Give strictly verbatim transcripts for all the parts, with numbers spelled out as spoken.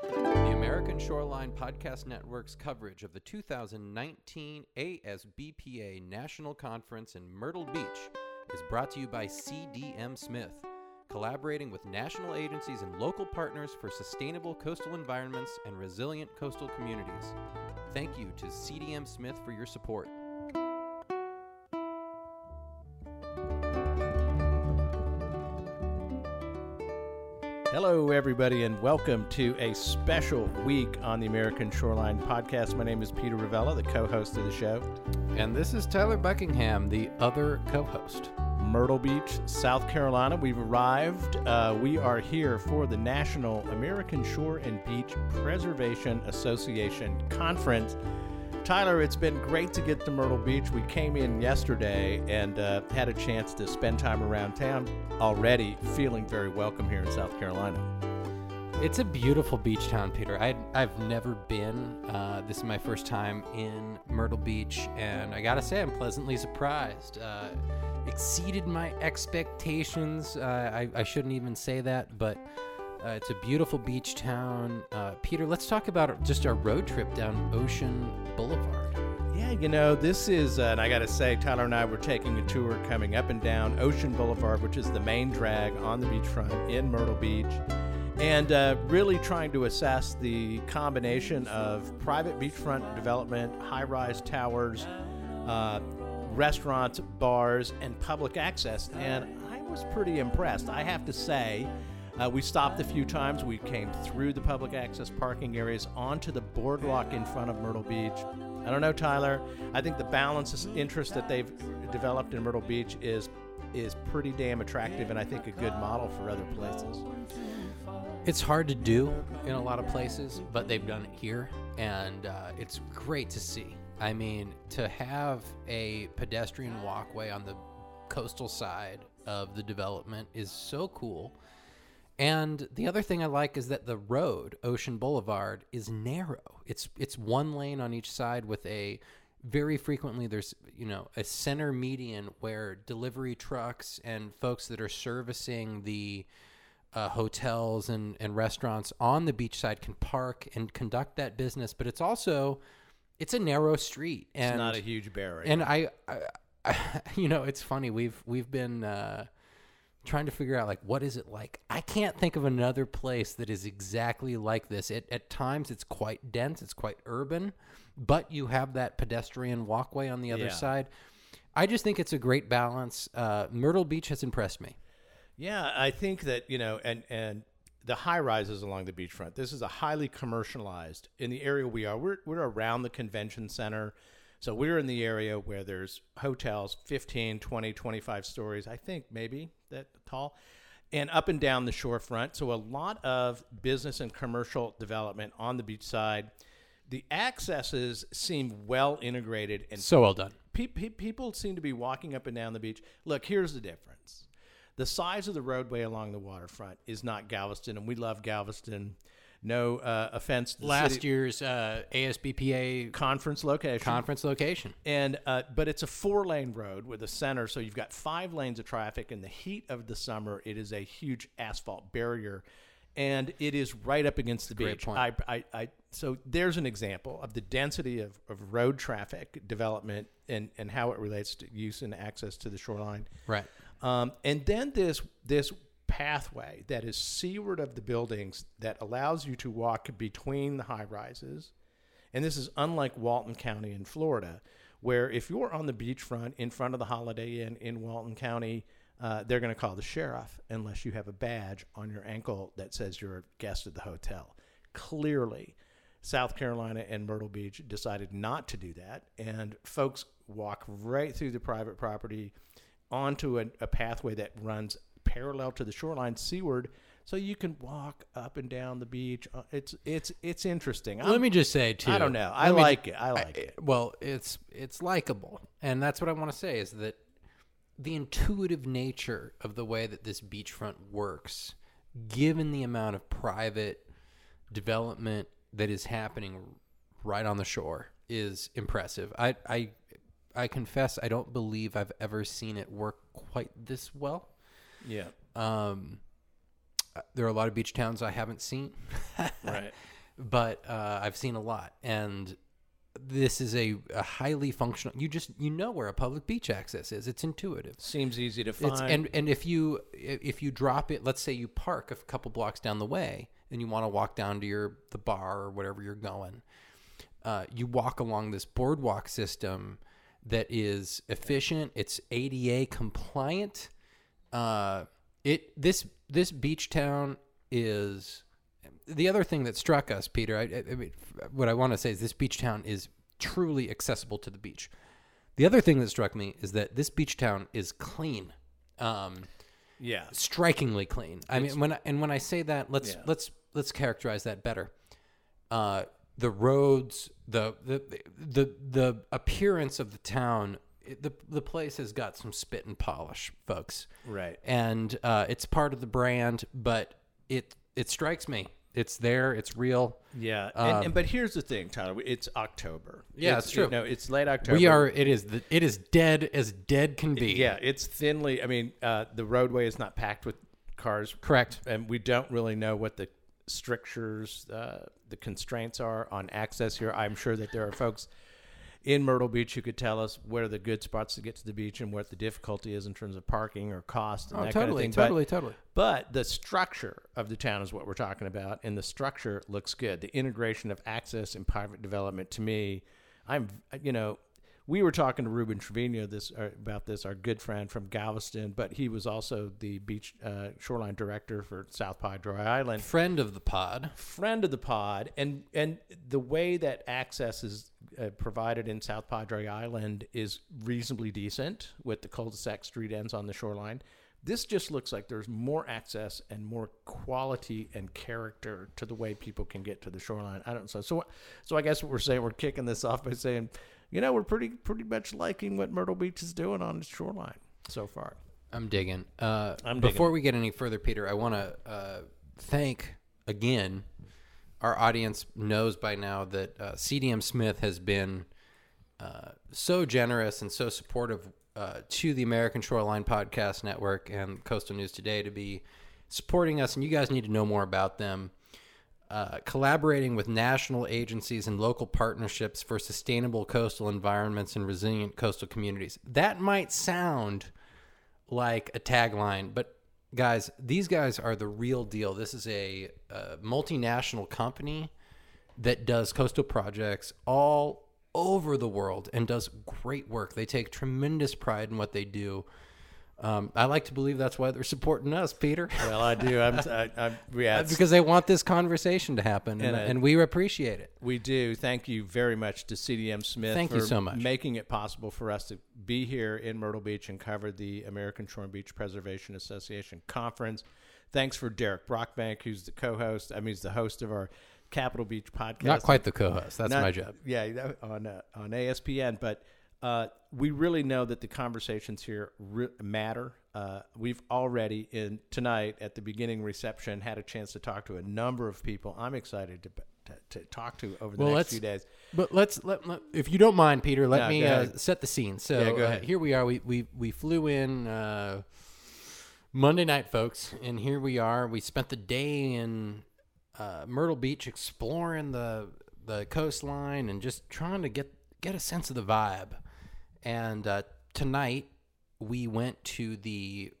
The American Shoreline Podcast Network's coverage of the two thousand nineteen A S B P A National Conference in Myrtle Beach is brought to you by C D M Smith, collaborating with national agencies and local partners for sustainable coastal environments and resilient coastal communities. Thank you to C D M Smith for your support. Hello, everybody, and welcome to a special week on the American Shoreline Podcast. My name is Peter Rivella, the co-host of the show. And this is Tyler Buckingham, the other co-host. Myrtle Beach, South Carolina. We've arrived. Uh, we are here for the National American Shore and Beach Preservation Association Conference. Tyler, it's been great to get to Myrtle Beach. We came in yesterday and uh, had a chance to spend time around town. Already feeling very welcome here in South Carolina. It's a beautiful beach town, Peter. I, I've never been. Uh, this is my first time in Myrtle Beach, and I gotta say, I'm pleasantly surprised. Uh, exceeded my expectations. Uh, I, I shouldn't even say that, but uh, it's a beautiful beach town. Uh, Peter, let's talk about just our road trip down Ocean Boulevard. Yeah, you know, this is, uh, and I got to say, Tyler and I were taking a tour coming up and down Ocean Boulevard, which is the main drag on the beachfront in Myrtle Beach, and uh, really trying to assess the combination of private beachfront development, high-rise towers, uh, restaurants, bars, and public access. And I was pretty impressed, I have to say. Uh, we stopped a few times. We came through the public access parking areas onto the boardwalk in front of Myrtle Beach. I don't know, Tyler. I think the balance of interest that they've developed in Myrtle Beach is is pretty damn attractive, and I think a good model for other places. It's hard to do in a lot of places, but they've done it here, and uh, it's great to see. I mean, to have a pedestrian walkway on the coastal side of the development is so cool. And the other thing I like is that the road, Ocean Boulevard, is narrow. It's it's one lane on each side with a very frequently there's, you know, a center median where delivery trucks and folks that are servicing the uh, hotels and, and restaurants on the beachside can park and conduct that business. But it's also, it's a narrow street. And, it's not a huge barrier. And I, I, I you know, it's funny. We've, we've been... Uh, trying to figure out, like, what is it like? I can't think of another place that is exactly like this. It, at times, it's quite dense. It's quite urban. But you have that pedestrian walkway on the other yeah. side. I just think it's a great balance. Uh, Myrtle Beach has impressed me. Yeah, I think that, you know, and, and the high-rises along the beachfront, this is a highly commercialized. In the area we are, we're, we're around the convention center. So we're in the area where there's hotels, fifteen, twenty, twenty-five stories, I think maybe that tall, and up and down the shorefront. So a lot of business and commercial development on the beachside. The accesses seem well integrated. And so well done. Pe- pe- people seem to be walking up and down the beach. Look, here's the difference. The size of the roadway along the waterfront is not Galveston, and we love Galveston. No uh, offense. To Last city. year's uh, A S B P A conference location. Conference location. And uh, but it's a four-lane road with a center, so you've got five lanes of traffic. In the heat of the summer, it is a huge asphalt barrier, and it is right up against the Great beach. Point. I, I, I, so there's an example of the density of, of road traffic development and, and how it relates to use and access to the shoreline. Right. Um, and then this this. pathway that is seaward of the buildings that allows you to walk between the high rises. And this is unlike Walton County in Florida, where if you're on the beachfront in front of the Holiday Inn in Walton County, uh, they're going to call the sheriff unless you have a badge on your ankle that says you're a guest at the hotel. Clearly, South Carolina and Myrtle Beach decided not to do that, and folks walk right through the private property onto a, a pathway that runs parallel to the shoreline seaward, so you can walk up and down the beach. It's it's it's interesting. I'm, Let me just say too. I don't know. I like ju- it. I like I, it. Well, it's it's likable, and that's what I want to say is that the intuitive nature of the way that this beachfront works, given the amount of private development that is happening right on the shore, is impressive. I I I confess I don't believe I've ever seen it work quite this well. Yeah. Um, there are a lot of beach towns I haven't seen, right? But uh, I've seen a lot, and this is a, a highly functional. You just you know where a public beach access is. It's intuitive. Seems easy to find. It's, and and if you if you drop it, let's say you park a couple blocks down the way, and you want to walk down to your the bar or wherever you're going, uh, you walk along this boardwalk system that is efficient. It's A D A compliant. Uh, it this this beach town is. The other thing that struck us, Peter, I, I, I mean, what I want to say is this beach town is truly accessible to the beach. The other thing that struck me is that this beach town is clean. Um, yeah, strikingly clean. I it's, mean, when I, and when I say that, let's yeah. let's let's characterize that better. Uh, the roads, the the the the appearance of the town. The the place has got some spit and polish, folks. Right, and uh, it's part of the brand, but it. It strikes me. It's there. It's real. Yeah. And, um, and but here's the thing, Tyler. It's October. Yeah, it's, it's true. You know, it's late October. We are. It is. The, it is dead as dead can be. Yeah. It's thinly. I mean, uh, the roadway is not packed with cars. Correct. And we don't really know what the strictures, uh, the constraints are on access here. I'm sure that there are folks in Myrtle Beach who could tell us where the good spots to get to the beach and what the difficulty is in terms of parking or cost and oh, that totally, kind of thing. Totally, but, totally. But the structure of the town is what we're talking about, and the structure looks good. The integration of access and private development, to me, I'm, you know, we were talking to Ruben Trevino this or about this, our good friend from Galveston, but he was also the beach uh, shoreline director for South Padre Island. Friend of the pod. Friend of the pod. And, and the way that access is Uh, provided in South Padre Island is reasonably decent with the cul-de-sac street ends on the shoreline. This just looks like there's more access and more quality and character to the way people can get to the shoreline. I don't so so so I guess what we're saying, we're kicking this off by saying, you know, we're pretty pretty much liking what Myrtle Beach is doing on its shoreline so far. I'm digging. Uh, I'm digging. Before we get any further, Peter, I want to uh, thank again. Our audience knows by now that uh, C D M Smith has been uh, so generous and so supportive uh, to the American Shoreline Podcast Network and Coastal News Today to be supporting us, and you guys need to know more about them. Uh, collaborating with national agencies and local partnerships for sustainable coastal environments and resilient coastal communities. That might sound like a tagline, but guys, these guys are the real deal. This is a, a multinational company that does coastal projects all over the world and does great work. They take tremendous pride in what they do. Um, I like to believe that's why they're supporting us, Peter. Well, I do. I'm, I, I'm, yeah, because they want this conversation to happen, and, and, I, and we appreciate it. We do. Thank you very much to C D M Smith Thank for you so much. making it possible for us to be here in Myrtle Beach and cover the American Shore and Beach Preservation Association Conference. Thanks for Derek Brockbank, who's the co-host. I mean, he's the host of our Capitol Beach podcast. Not quite the co-host. That's Not, my job. Yeah, on uh, on A S P N, but... Uh, we really know that the conversations here re- matter. Uh, we've already in tonight at the beginning reception had a chance to talk to a number of people. I'm excited to to, to talk to over the well, next few days. But let's let, let if you don't mind, Peter, let no, me uh, set the scene. So yeah, go ahead. Uh, here we are. We we we flew in uh, Monday night, folks, and here we are. We spent the day in uh, Myrtle Beach exploring the the coastline and just trying to get get a sense of the vibe. And uh, tonight we went to the,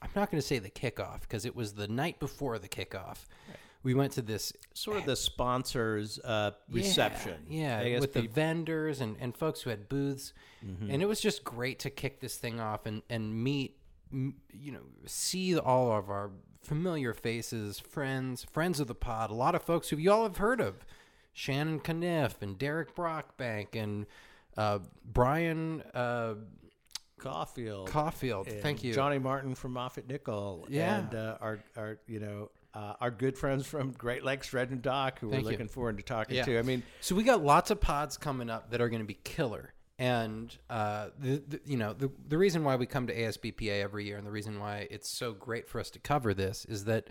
I'm not going to say the kickoff because it was the night before the kickoff. Right. We went to this. Sort of the sponsors uh, reception. Yeah, yeah with the vendors and, and folks who had booths. Mm-hmm. And it was just great to kick this thing off and, and meet, you know, see all of our familiar faces, friends, friends of the pod, a lot of folks who you all have heard of. Shannon Caniff and Derek Brockbank and... Uh, Brian uh, Caulfield. Caulfield, thank you. Johnny Martin from Moffitt Nickel. Yeah. And uh, our, our, you know, uh, our good friends from Great Lakes Dredge and Dock, who thank we're you. looking forward to talking yeah. to. I mean, so we got lots of pods coming up that are going to be killer. And, uh, the, the, you know, the, the reason why we come to A S B P A every year and the reason why it's so great for us to cover this is that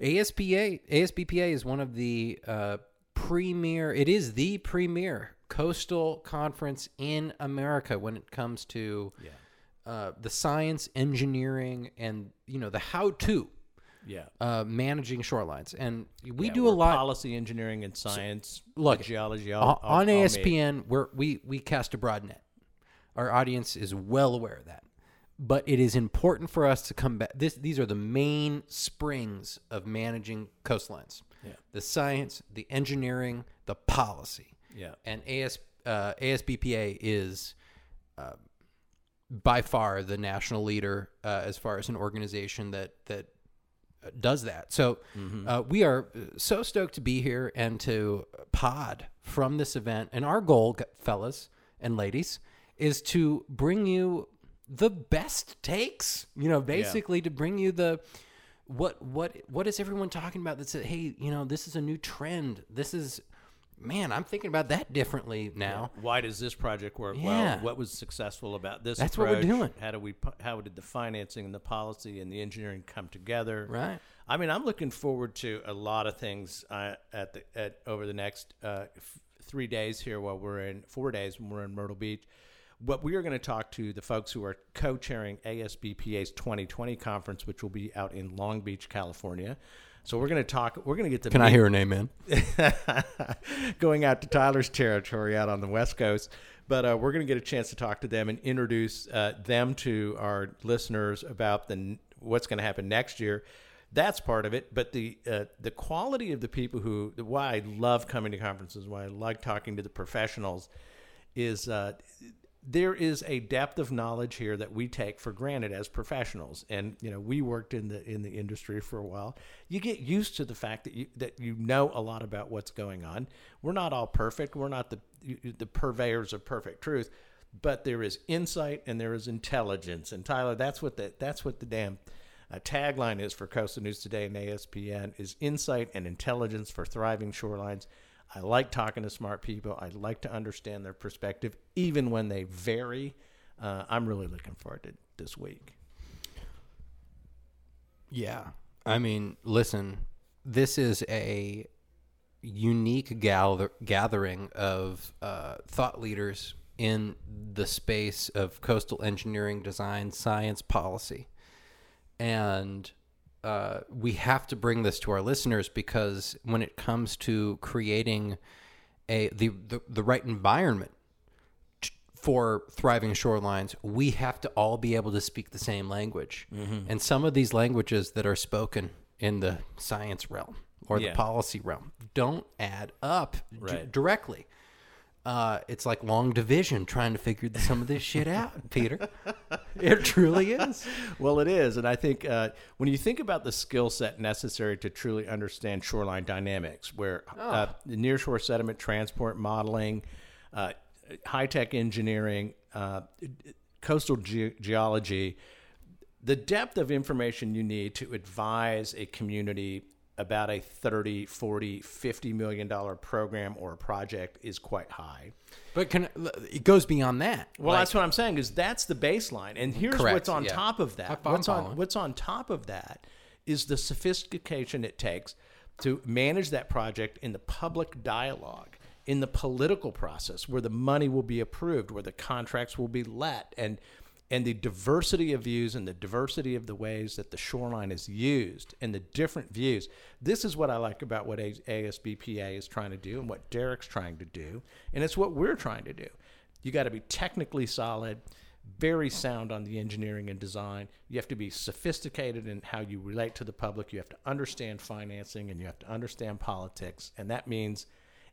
A S P A, A S B P A is one of the uh, premier, it is the premier coastal conference in America when it comes to yeah. uh, the science, engineering, and, you know, the how-to yeah, uh, managing shorelines. And we yeah, do a lot policy, engineering, and science. So, look, geology all, on all A S P N, we're, we we cast a broad net. Our audience is well aware of that, but it is important for us to come back. This these are the main springs of managing coastlines: yeah. the science, the engineering, the policy. Yeah, and AS uh, A S B P A is. Uh, by far the national leader uh, as far as an organization that that does that. So mm-hmm. uh, we are so stoked to be here and to pod from this event. And our goal, fellas and ladies, is to bring you the best takes, you know, basically yeah. to bring you the what what what is everyone talking about that said, hey, you know, this is a new trend. This is Man, I'm thinking about that differently now. Yeah. Why does this project work yeah. well? What was successful about this? That's approach? What we're doing. How do we? How did the financing and the policy and the engineering come together? Right. I mean, I'm looking forward to a lot of things uh, at the at over the next uh, f- three days here while we're in four days when we're in Myrtle Beach. But we are going to talk to the folks who are co-chairing A S B P A's twenty twenty conference, which will be out in Long Beach, California. So we're going to talk, we're going to get to... Can meet, I hear an amen? going out to Tyler's territory out on the West Coast. But uh, we're going to get a chance to talk to them and introduce uh, them to our listeners about the what's going to happen next year. That's part of it. But the uh, the quality of the people who... Why I love coming to conferences, why I like talking to the professionals, is uh, there is a depth of knowledge here that we take for granted as professionals. And, you know, we worked in the in the industry for a while. You get used to the fact that you that you know a lot about what's going on. We're not all perfect. We're not the the purveyors of perfect truth, but there is insight and there is intelligence. And Tyler, that's what the that's what the damn uh, tagline is for Coastal News Today and A S P N is insight and intelligence for thriving shorelines. I like talking to smart people. I like to understand their perspective, even when they vary. Uh, I'm really looking forward to this week. Yeah. I mean, listen, this is a unique gather- gathering of uh, thought leaders in the space of coastal engineering, design, science, policy. And... Uh, we have to bring this to our listeners because when it comes to creating a the, the, the right environment for thriving shorelines, we have to all be able to speak the same language. Mm-hmm. And some of these languages that are spoken in the science realm or yeah. the policy realm don't add up right. d- directly. Uh, it's like long division trying to figure some of this shit out, Peter. It truly is. Well, it is. And I think uh, when you think about the skill set necessary to truly understand shoreline dynamics, where oh. uh, nearshore sediment transport modeling, uh, high-tech engineering, uh, coastal ge- geology, the depth of information you need to advise a community about a thirty, forty, fifty million dollars program or a project is quite high. But can it goes beyond that. Well, like, that's what I'm saying is that's the baseline. And here's correct, what's on yeah. top of that. What's on, what's on top of that is the sophistication it takes to manage that project in the public dialogue, in the political process where the money will be approved, where the contracts will be let, and and the diversity of views and the diversity of the ways that the shoreline is used and the different views. This is what I like about what A S B P A is trying to do and what Derek's trying to do. And it's what we're trying to do. You got to be technically solid, very sound on the engineering and design. You have to be sophisticated in how you relate to the public. You have to understand financing and you have to understand politics. And that means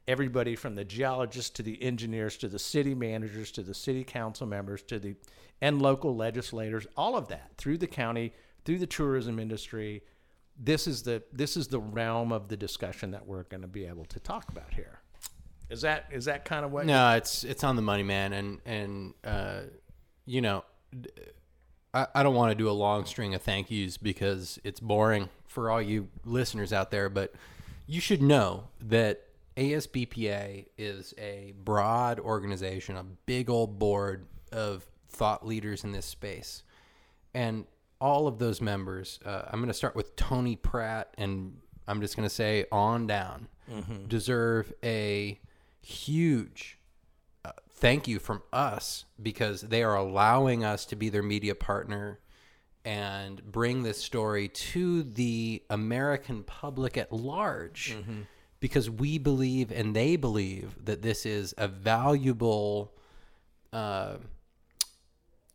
everybody from the geologists to the engineers to the city managers to the city council members to the and local legislators, all of that through the county, through the tourism industry. This is the this is the realm of the discussion that we're going to be able to talk about here. Is that is that kind of what? No, it's it's on the money, man, and and uh, you know, I, I don't want to do a long string of thank yous because it's boring for all you listeners out there, but you should know that A S B P A is a broad organization, a big old board of thought leaders in this space. And all of those members, uh, I'm going to start with Tony Pratt, and I'm just going to say on down, mm-hmm. deserve a huge uh, thank you from us because they are allowing us to be their media partner and bring this story to the American public at large, mm-hmm. because we believe and they believe that this is a valuable uh,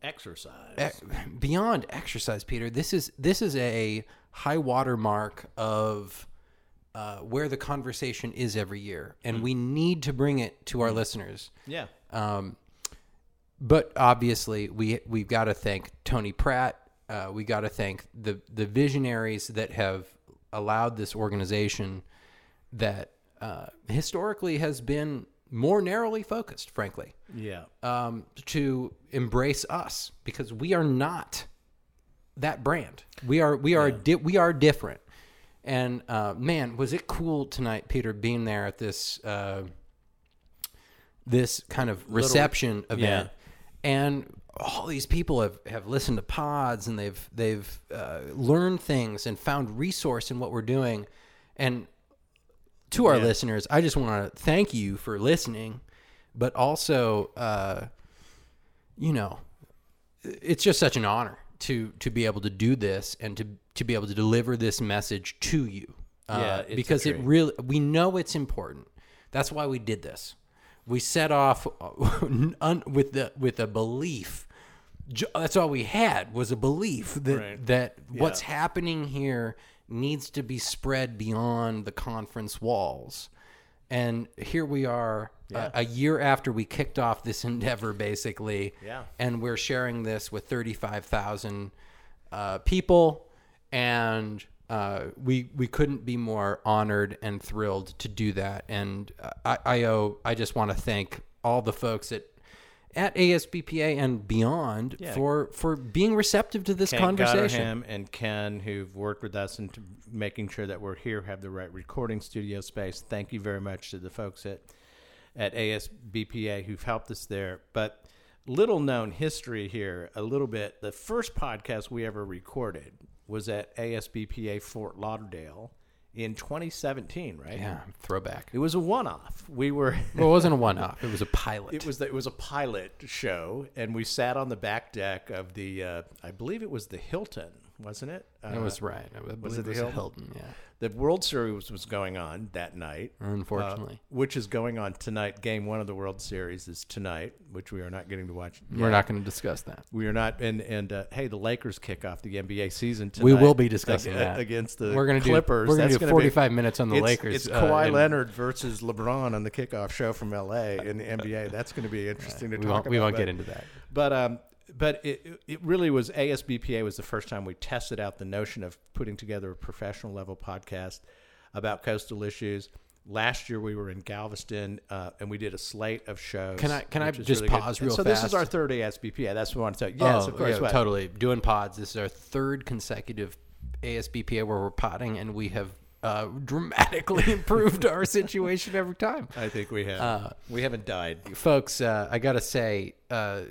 exercise. E- beyond exercise, Peter, this is this is a high water mark of uh, where the conversation is every year, and mm-hmm. we need to bring it to our mm-hmm. listeners. Yeah. Um, but obviously, we we've got to thank Tony Pratt. Uh, we got to thank the, the visionaries that have allowed this organization that uh, historically has been more narrowly focused, frankly, yeah, um, to embrace us, because we are not that brand. We are we are yeah. di- we are different. And uh, man, was it cool tonight, Peter, being there at this uh, this kind of reception Little, event yeah. and. All these people have, have listened to pods, and they've they've uh, learned things and found resource in what we're doing. And to our yeah. listeners, I just want to thank you for listening, but also, uh, you know, it's just such an honor to to be able to do this and to to be able to deliver this message to you. Uh, yeah, because it really we know it's important. That's why we did this. We set off with the with a belief. That's all we had was a belief that right. that yeah. what's happening here needs to be spread beyond the conference walls. And here we are, yeah. a, a year after we kicked off this endeavor, basically. Yeah. And we're sharing this with thirty-five thousand uh, people, and. Uh, we we couldn't be more honored and thrilled to do that, and uh, I, I owe I just want to thank all the folks at at A S B P A and beyond yeah. for for being receptive to this Ken conversation. Goddardham and Ken, who've worked with us in making sure that we're here, have the right recording studio space. Thank you very much to the folks at at A S B P A who've helped us there. But little known history here, a little bit. The first podcast we ever recorded was at A S B P A Fort Lauderdale in twenty seventeen, right? Yeah, throwback. It was a one-off. We were well, it wasn't a one-off. It was a pilot. It was the, it was a pilot show, and we sat on the back deck of the, uh, I believe it was the Hilton, wasn't it? Uh, that was right. I believe was it the it was Hilton? Hilton? Yeah. The World Series was going on that night, unfortunately, uh, which is going on tonight. Game one of the World Series is tonight, which we are not getting to watch. We're yeah. not going to discuss that. We are not. And and uh, hey, the Lakers kick off the N B A season tonight. We will be discussing ag- that against the we're Clippers. Do, we're going to do forty-five be, minutes on the it's, Lakers. It's Kawhi uh, Leonard versus LeBron on the kickoff show from L A in the N B A. That's going to be interesting yeah, to talk won't, about. We won't but, get into that. But um. But it it really was A S B P A was the first time we tested out the notion of putting together a professional level podcast about coastal issues. Last year we were in Galveston uh, and we did a slate of shows. Can I can I just really pause good. real so fast? So this is our third A S B P A. That's what I want to tell you. Yes, oh, of course. Yeah, totally. Doing pods. This is our third consecutive A S B P A where we're potting, and we have uh, dramatically improved our situation every time. I think we have. Uh, we haven't died. Folks, uh, I got to say... Uh,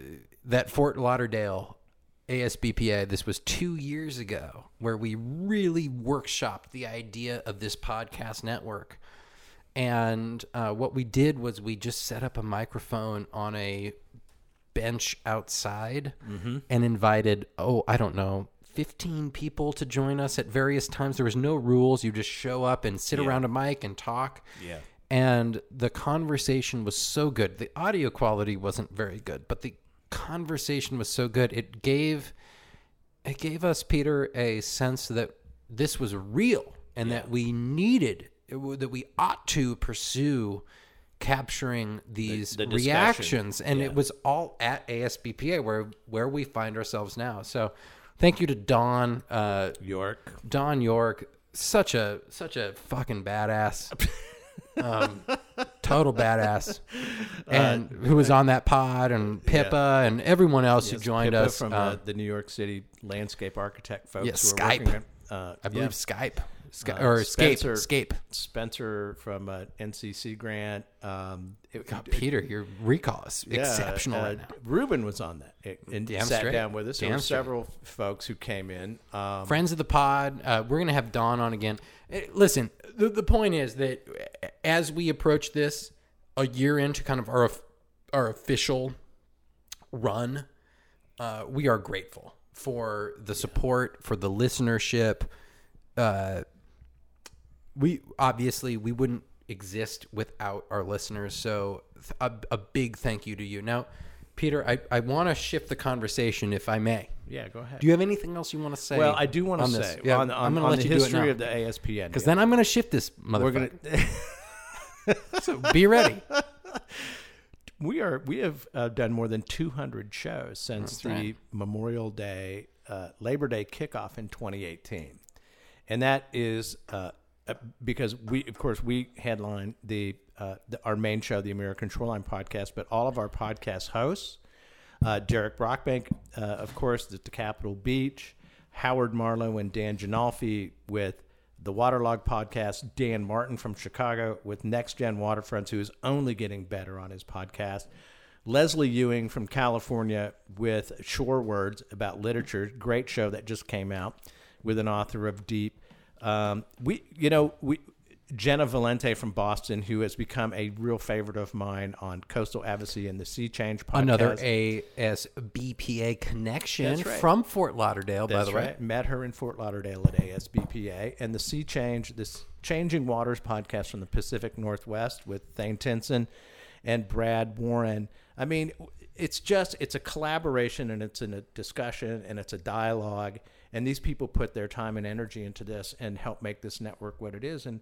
that Fort Lauderdale A S B P A, this was two years ago, where we really workshopped the idea of this podcast network. And uh, what we did was we just set up a microphone on a bench outside mm-hmm. and invited, oh, I don't know, fifteen people to join us at various times. There was no rules. You just show up and sit yeah. around a mic and talk. Yeah. And the conversation was so good. The audio quality wasn't very good, but the conversation was so good. It gave it gave us, Peter, a sense that this was real and yeah. that we needed, that we ought to pursue capturing these the, the reactions. Discussion. And yeah. it was all at A S B P A where where we find ourselves now. So thank you to Don uh, York. Don York, such a such a fucking badass. um, total badass, and uh, who was on that pod, and Pippa yeah. and everyone else yes, who joined Pippa us from uh, uh, the New York City landscape architect folks. Yes, yeah, Skype. Working on, uh, I believe yeah. Skype Sky- uh, or Spencer, Escape. Spencer from uh, N C C Grant. Um, it, God, it, Peter, your recall is yeah, exceptional. Uh, right now. Ruben was on that it, and Damn sat straight. down with us. Damn there were several straight. folks who came in. Um, Friends of the pod. Uh, we're gonna have Don on again. Listen, the, the point is that as we approach this a year into kind of our our official run, uh, we are grateful. for the support, for the listenership. Uh, we obviously we wouldn't exist without our listeners. So a, a big thank you to you. Now, Peter, I, I want to shift the conversation if I may. Yeah, go ahead. Do you have anything else you want to say? Well, I do want to say yeah, on, on, I'm gonna on let the you history of the A S P N. Because yeah. then I'm going to shift this motherfucker. We're gonna... So be ready. We are. We have uh, done more than two hundred shows since That's the right. Memorial Day, uh, Labor Day kickoff in twenty eighteen. And that is uh, because, we, of course, we headline the... Uh, the, our main show, the American Shoreline Podcast, but all of our podcast hosts, uh, Derek Brockbank, uh, of course, at the Capitol Beach, Howard Marlowe and Dan Genolfi with the Waterlog Podcast, Dan Martin from Chicago with Next Gen Waterfronts, who is only getting better on his podcast, Leslie Ewing from California with Shore Words about literature, great show that just came out with an author of Deep. Um, we, you know, we... Jenna Valente from Boston, who has become a real favorite of mine on Coastal Advocacy and the Sea Change podcast. Another A S B P A connection right. from Fort Lauderdale, That's by the right. way. Met her in Fort Lauderdale at A S B P A. And the Sea Change, this Changing Waters podcast from the Pacific Northwest with Thane Tinson and Brad Warren. I mean, it's just, it's a collaboration and it's in a discussion and it's a dialogue. And these people put their time and energy into this and help make this network what it is. And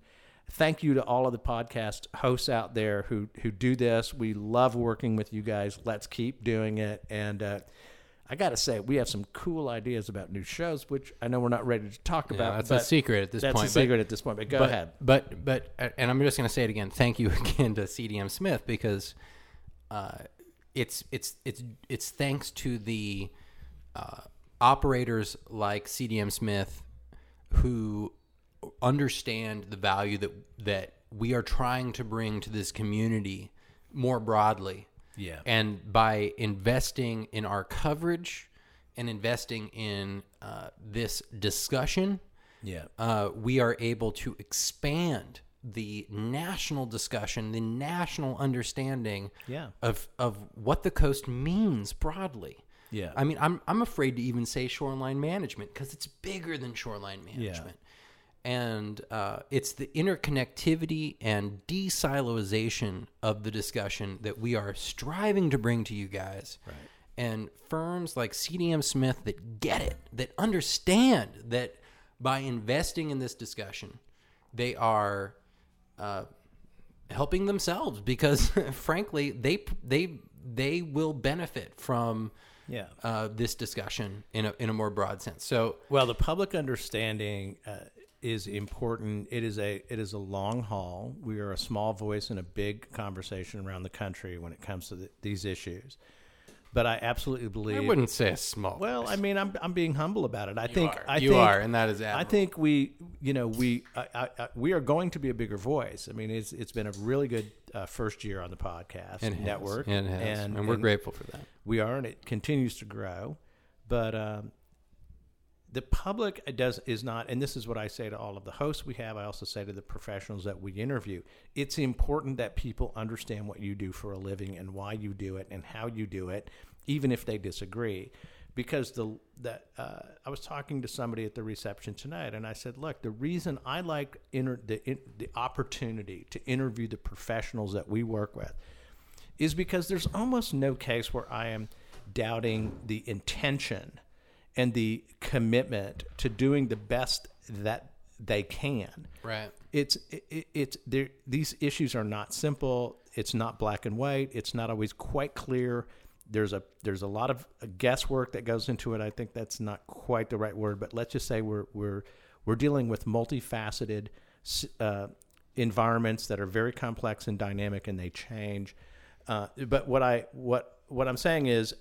thank you to all of the podcast hosts out there who, who do this. We love working with you guys. Let's keep doing it. And uh, I got to say, we have some cool ideas about new shows, which I know we're not ready to talk yeah, about. That's but a secret at this that's point. That's a secret but, at this point, but go but, ahead. But, but, and I'm just going to say it again. Thank you again to C D M Smith, because uh, it's, it's, it's, it's thanks to the uh, operators like C D M Smith who understand the value that that we are trying to bring to this community more broadly. Yeah. And by investing in our coverage and investing in uh, this discussion, yeah, uh, we are able to expand the national discussion, the national understanding yeah. of of what the coast means broadly. Yeah. I mean, I'm I'm afraid to even say shoreline management because it's bigger than shoreline management. Yeah. And uh, it's the interconnectivity and de-siloization of the discussion that we are striving to bring to you guys. Right. And firms like C D M Smith that get it, that understand that by investing in this discussion, they are uh, helping themselves because, frankly, they they they will benefit from yeah. uh, this discussion in a in a more broad sense. So, well, the public understanding. Uh, is important. It is a it is a long haul. We are a small voice in a big conversation around the country when it comes to the, these issues. But I absolutely believe I wouldn't say a small. Well, voice. I mean, I'm I'm being humble about it. I you think are. I you think, are, and that is. Admirable. I think we, you know, we I, I, I, we are going to be a bigger voice. I mean, it's it's been a really good uh, first year on the podcast and network, has, and, has. And, and and we're grateful for that. We are, and it continues to grow. But. Um, The public does is not, and this is what I say to all of the hosts we have. I also say to the professionals that we interview, it's important that people understand what you do for a living and why you do it and how you do it, even if they disagree. Because the that uh, I was talking to somebody at the reception tonight, and I said, look, the reason I like inter- the in, the opportunity to interview the professionals that we work with is because there's almost no case where I am doubting the intention and the commitment to doing the best that they can. Right. It's it, it's there. These issues are not simple. It's not black and white. It's not always quite clear. There's a there's a lot of guesswork that goes into it. I think that's not quite the right word, but let's just say we're we're we're dealing with multifaceted uh, environments that are very complex and dynamic, and they change. Uh, but what I what what I'm saying is,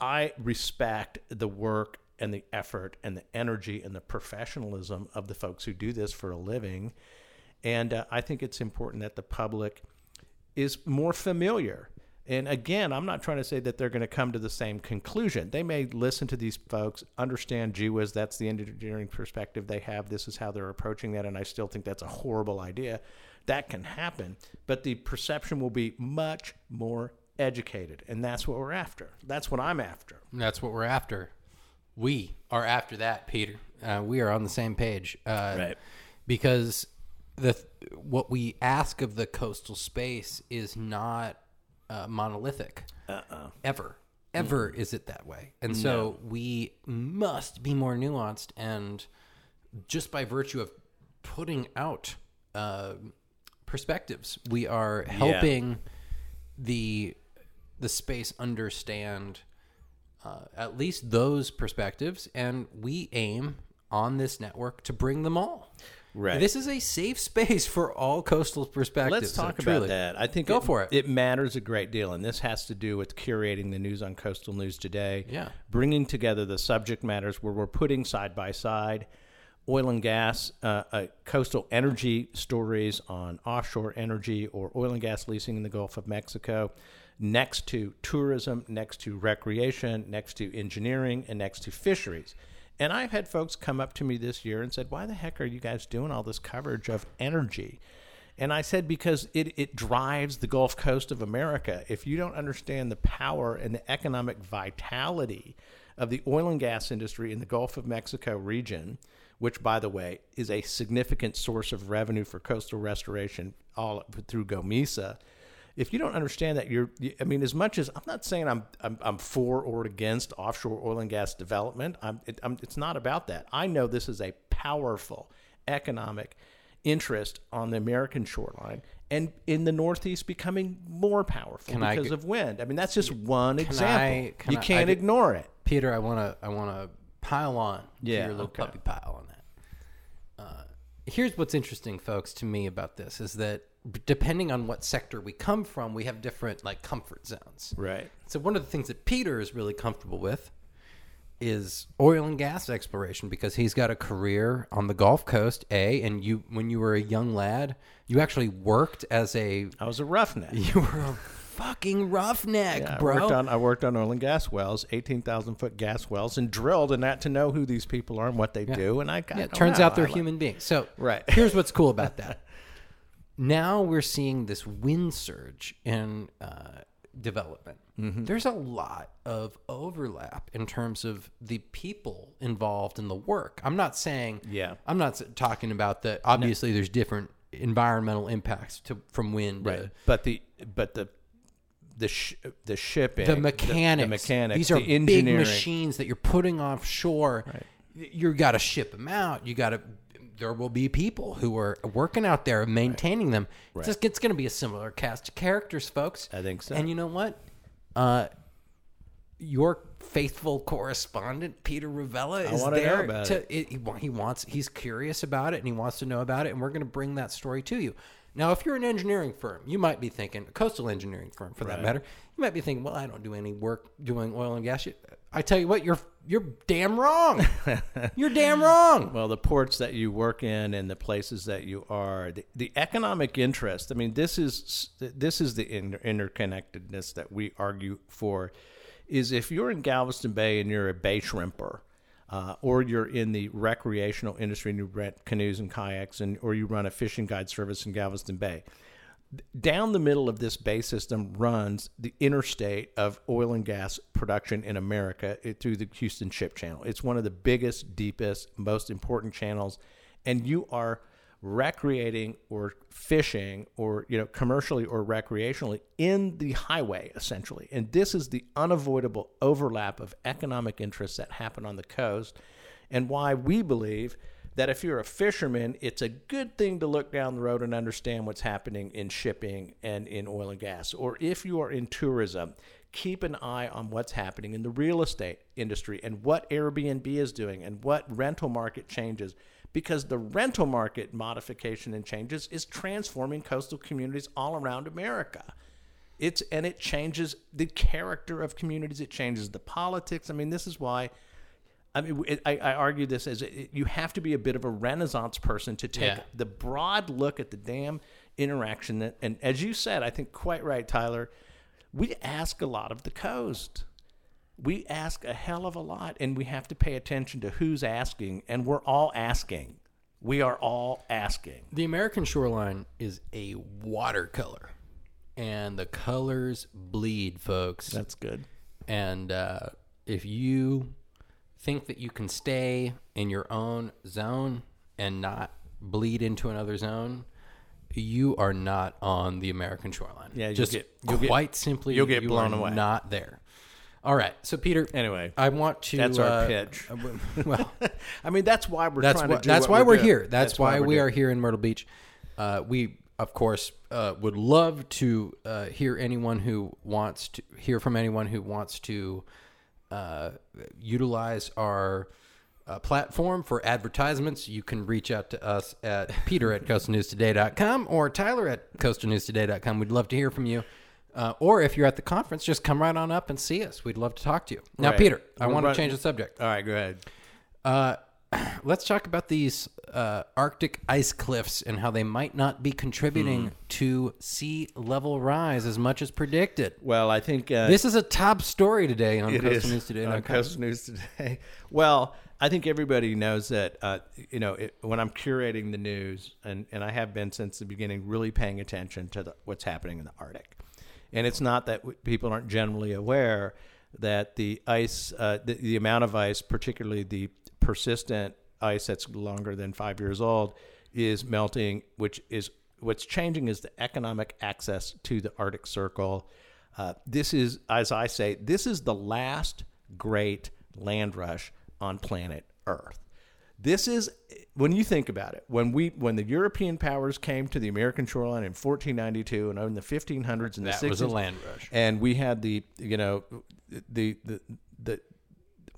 I respect the work and the effort and the energy and the professionalism of the folks who do this for a living. And uh, I think it's important that the public is more familiar. And again, I'm not trying to say that they're going to come to the same conclusion. They may listen to these folks, understand gee whiz, that's the engineering perspective they have. This is how they're approaching that. And I still think that's a horrible idea. That can happen, but the perception will be much more educated. And that's what we're after. That's what I'm after. That's what we're after. we are after that, Peter. Uh, we are on the same page. Uh, right. Because the what we ask of the coastal space is not uh, monolithic. Uh-uh. Ever. Ever mm. is it that way. And no. so we must be more nuanced. And just by virtue of putting out uh, perspectives, we are helping yeah. the the space understand uh, at least those perspectives. And we aim on this network to bring them all. Right. This is a safe space for all coastal perspectives. Let's talk so, about that. I think Go it, for it. it matters a great deal, and this has to do with curating the news on Coastal News Today, yeah. bringing together the subject matters where we're putting side by side oil and gas, uh, uh, coastal energy stories on offshore energy or oil and gas leasing in the Gulf of Mexico, next to tourism, next to recreation, next to engineering, and next to fisheries. And I've had folks come up to me this year and said, why the heck are you guys doing all this coverage of energy? And I said, because it, it drives the Gulf Coast of America. If you don't understand the power and the economic vitality of the oil and gas industry in the Gulf of Mexico region, which, by the way, is a significant source of revenue for coastal restoration all through GOMESA, if you don't understand that, you're, I mean, as much as I'm not saying I'm, I'm, I'm for or against offshore oil and gas development, I'm, it, I'm, it's not about that. I know this is a powerful economic interest on the American shoreline and in the Northeast becoming more powerful can because I, of wind. I mean, that's just one can example. I, can you I, can't I, ignore it. Peter, I want to, I want to pile on yeah, to your little okay. puppy pile on that. Uh, here's what's interesting, folks, to me about this is that depending on what sector we come from, we have different like comfort zones. Right. So one of the things that Peter is really comfortable with is oil and gas exploration because he's got a career on the Gulf Coast, A, and you when you were a young lad, you actually worked as a... I was a roughneck. You were a fucking roughneck, yeah, bro. I worked, on, I worked on oil and gas wells, eighteen thousand foot gas wells, and drilled and got to know who these people are and what they yeah. do. And I got... Yeah, it turns know, out they're I human like... beings. So right. here's what's cool about that. Now we're seeing this wind surge in uh, development. Mm-hmm. There's a lot of overlap in terms of the people involved in the work. I'm not saying, yeah. I'm not talking about that. Obviously, no. there's different environmental impacts to, from wind, right? To, but the but the the sh- the shipping, the mechanics, the, the mechanics, these are the big machines that you're putting offshore. Right. You got to ship them out. You got to. There will be people who are working out there and maintaining right. them. Right. It's, it's going to be a similar cast of characters, folks. I think so. And you know what? Uh, your faithful correspondent, Peter Rivella, is there. Know about to, it. It, he, he wants. He's curious about it, and he wants to know about it, and we're going to bring that story to you. Now, if you're an engineering firm, you might be thinking, a coastal engineering firm for right. that matter, you might be thinking, well, I don't do any work doing oil and gas. I tell you what, you're you're damn wrong. You're damn wrong. Well, the ports that you work in and the places that you are, the, the economic interest, I mean, this is this is the inter- interconnectedness that we argue for, is if you're in Galveston Bay and you're a bay shrimper, Uh, or you're in the recreational industry and you rent canoes and kayaks, and or you run a fishing guide service in Galveston Bay. Down the middle of this bay system runs the interstate of oil and gas production in America through the Houston Ship Channel. It's one of the biggest, deepest, most important channels, and you are recreating or fishing or, you know, commercially or recreationally in the highway, essentially. And this is the unavoidable overlap of economic interests that happen on the coast, and why we believe that if you're a fisherman, it's a good thing to look down the road and understand what's happening in shipping and in oil and gas. Or if you are in tourism, keep an eye on what's happening in the real estate industry and what Airbnb is doing and what rental market changes, because the rental market modification and changes is transforming coastal communities all around America. It's and it changes the character of communities. It changes the politics. I mean, this is why I mean, it, I, I argue this as it, you have to be a bit of a Renaissance person to take yeah. the broad look at the damn interaction. That, and as you said, I think quite right, Tyler, we ask a lot of the coast. We ask a hell of a lot, and we have to pay attention to who's asking, and we're all asking. We are all asking. The American shoreline is a watercolor, and the colors bleed, folks. That's good. And uh, if you think that you can stay in your own zone and not bleed into another zone, you are not on the American shoreline. Yeah, just get, quite get, simply, you'll get you blown away. Not there. All right, so Peter. Anyway, I want to. That's our uh, pitch. Well, I mean, that's why we're that's trying what, to. Do that's, what why we're that's, that's why we're here. That's why we doing. are here in Myrtle Beach. Uh, we, of course, uh, would love to uh, hear anyone who wants to hear from anyone who wants to uh, utilize our uh, platform for advertisements. You can reach out to us at Peter at coastal news today dot com or Tyler at coastal news today dot com. We'd love to hear from you. Uh, or if you're at the conference, just come right on up and see us. We'd love to talk to you. Now, right. Peter, I We're want right. to change the subject. All right, go ahead. Uh, let's talk about these uh, Arctic ice cliffs and how they might not be contributing mm. to sea level rise as much as predicted. Well, I think... Uh, this is a top story today on Coastal is. News Today. On Coastal News Today. Well, I think everybody knows that, uh, you know, it, when I'm curating the news, and, and I have been since the beginning, really paying attention to the, what's happening in the Arctic. And it's not that people aren't generally aware that the ice, uh, the, the amount of ice, particularly the persistent ice that's longer than five years old, is melting, which is what's changing is the economic access to the Arctic Circle. Uh, this is, as I say, this is the last great land rush on planet Earth. This is, when you think about it, when we when the European powers came to the American shoreline in fourteen ninety-two and in the fifteen hundreds and the sixties. That was a land rush. And we had the, you know, the, the, the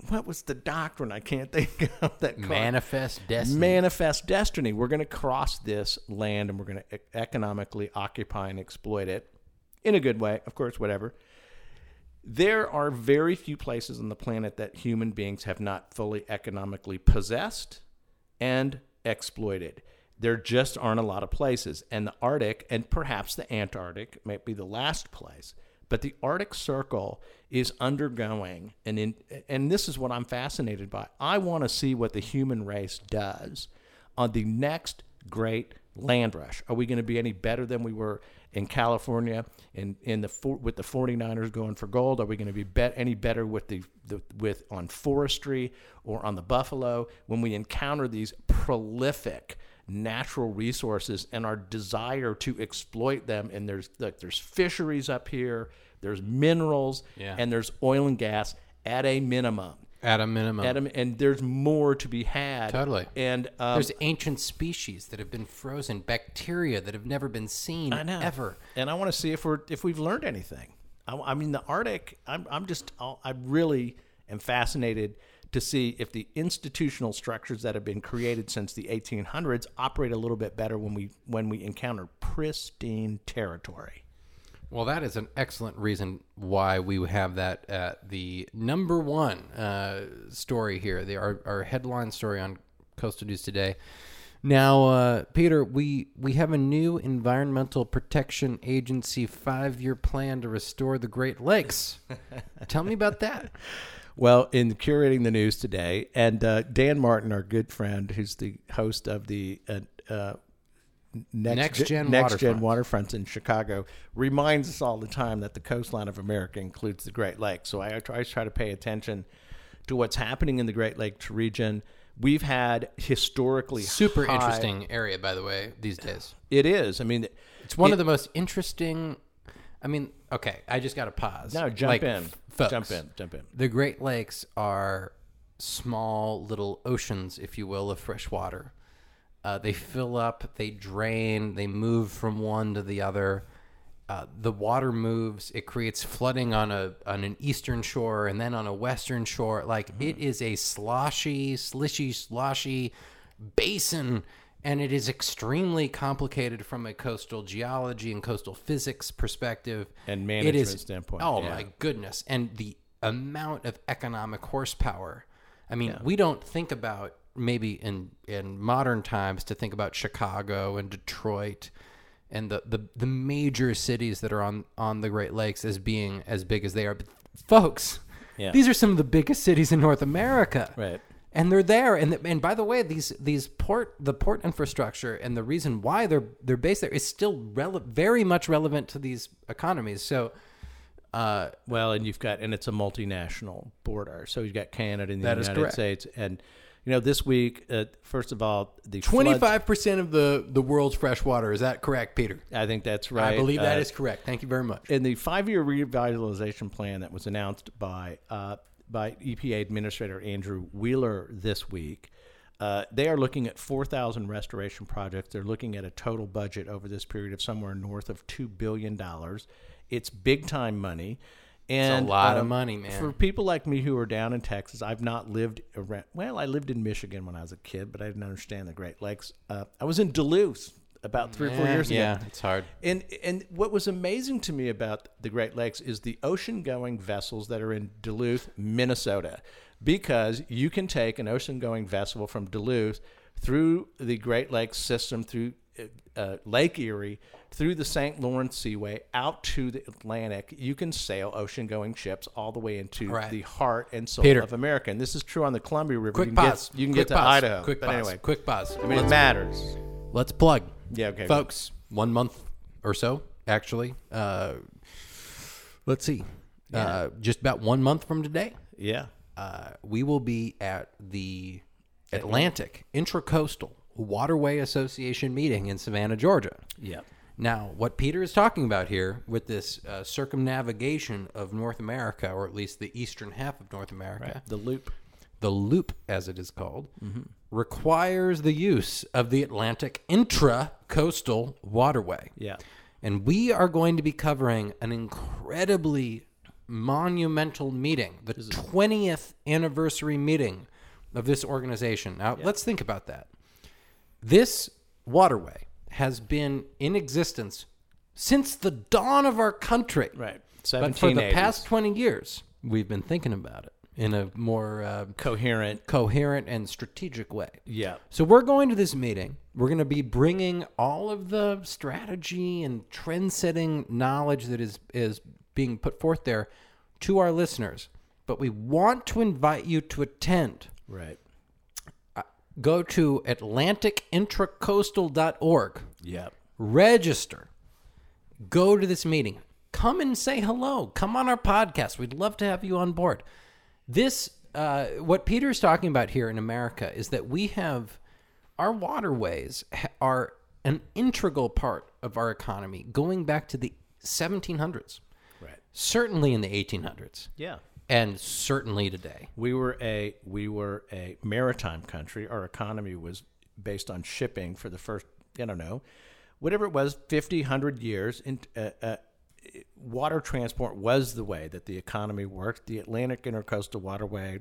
what was the doctrine? I can't think of that. Manifest destiny. Manifest destiny. We're going to cross this land and we're going to economically occupy and exploit it in a good way, of course, whatever. There are very few places on the planet that human beings have not fully economically possessed and exploited. There just aren't a lot of places. And the Arctic, and perhaps the Antarctic, might be the last place. But the Arctic Circle is undergoing, and in, and this is what I'm fascinated by. I want to see what the human race does on the next great land rush. Are we going to be any better than we were in California, in in the with the 49ers going for gold? Are we going to be bet any better with the, the with on forestry or on the buffalo when we encounter these prolific natural resources and our desire to exploit them? And there's like there's fisheries up here, there's minerals, yeah. and there's oil and gas at a minimum. At a minimum. At a, and there's more to be had. Totally. And um, there's ancient species that have been frozen, bacteria that have never been seen I know. ever. And I want to see if we're if we've learned anything. I, I mean, the Arctic. I'm I'm just I'll, I really am fascinated to see if the institutional structures that have been created since the eighteen hundreds operate a little bit better when we when we encounter pristine territory. Well, that is an excellent reason why we have that at the number one uh, story here, the, our, our headline story on Coastal News Today. Now, uh, Peter, we, we have a new Environmental Protection Agency five-year plan to restore the Great Lakes. Tell me about that. Well, in curating the news today, and uh, Dan Martin, our good friend, who's the host of the uh, uh Next, Next Gen Next Gen Waterfronts in Chicago, reminds us all the time that the coastline of America includes the Great Lakes. So I always try to pay attention to what's happening in the Great Lakes region. We've had historically super high, interesting area, by the way, these days. It is. I mean, it's one it, of the most interesting. I mean, okay, I just got to pause. No, jump like, in, folks, jump in, jump in. The Great Lakes are small little oceans, if you will, of fresh water. Uh, they fill up, they drain, they move from one to the other. Uh, the water moves. It creates flooding on a on an eastern shore and then on a western shore. Like mm-hmm. it is a sloshy, slishy, sloshy basin, and it is extremely complicated from a coastal geology and coastal physics perspective and management it is, standpoint. Oh yeah. My goodness! And the amount of economic horsepower. I mean, yeah. we don't think about. Maybe in, in modern times to think about Chicago and Detroit and the, the, the major cities that are on, on the Great Lakes as being as big as they are. But folks, yeah. these are some of the biggest cities in North America. Right. And they're there. And the, and by the way, these these port the port infrastructure and the reason why they're they're based there is still rele- very much relevant to these economies. So Uh, well, and you've got, and it's a multinational border. So you've got Canada and the that United is correct. States. And, you know, this week, uh, first of all, the twenty-five percent floods, of the, the world's fresh water. Is that correct, Peter? I think that's right. I believe that uh, is correct. Thank you very much. And the five-year revitalization plan that was announced by uh, by E P A Administrator Andrew Wheeler this week, uh, they are looking at four thousand restoration projects. They're looking at a total budget over this period of somewhere north of two billion dollars. It's big-time money. And, it's a lot um, of money, man. For people like me who are down in Texas, I've not lived around... Well, I lived in Michigan when I was a kid, but I didn't understand the Great Lakes. Uh, I was in Duluth about three yeah, or four years yeah, ago. Yeah, it's hard. And and what was amazing to me about the Great Lakes is the ocean-going vessels that are in Duluth, Minnesota, because you can take an ocean-going vessel from Duluth through the Great Lakes system, through uh, Lake Erie, through the Saint Lawrence Seaway, out to the Atlantic. You can sail ocean-going ships all the way into right. the heart and soul Peter. Of America. And this is true on the Columbia River. Quick you can pause. Get, you can quick get to pause. Idaho. Quick but pause. Anyway, quick pause. I mean, let's, it matters. Let's plug. Yeah, okay. Folks, one month or so, actually. Uh, let's see. Yeah. Uh, just about one month from today. Yeah. Uh, we will be at the Atlantic Intracoastal Waterway Association meeting in Savannah, Georgia. Yeah. Now, what Peter is talking about here with this uh, circumnavigation of North America, or at least the eastern half of North America, right. the loop, the loop as it is called, mm-hmm. requires the use of the Atlantic Intracoastal Waterway. Yeah, and we are going to be covering an incredibly monumental meeting, the twentieth anniversary meeting of this organization. Now, yeah. let's think about that. This waterway has been in existence since the dawn of our country. Right. But for the past twenty years, we've been thinking about it in a more uh, coherent coherent and strategic way. Yeah. So we're going to this meeting. We're going to be bringing all of the strategy and trend-setting knowledge that is, is being put forth there to our listeners. But we want to invite you to attend. Right. Go to atlantic intracoastal dot org. Yep. Register. Go to this meeting. Come and say hello. Come on our podcast. We'd love to have you on board. This, uh, what Peter's talking about here in America is that we have, our waterways are an integral part of our economy going back to the seventeen hundreds. Right. Certainly in the eighteen hundreds. Yeah. And certainly today. We were a we were a maritime country. Our economy was based on shipping for the first, I don't know, whatever it was, fifty, one hundred years. In, uh, uh, water transport was the way that the economy worked. The Atlantic Intracoastal Waterway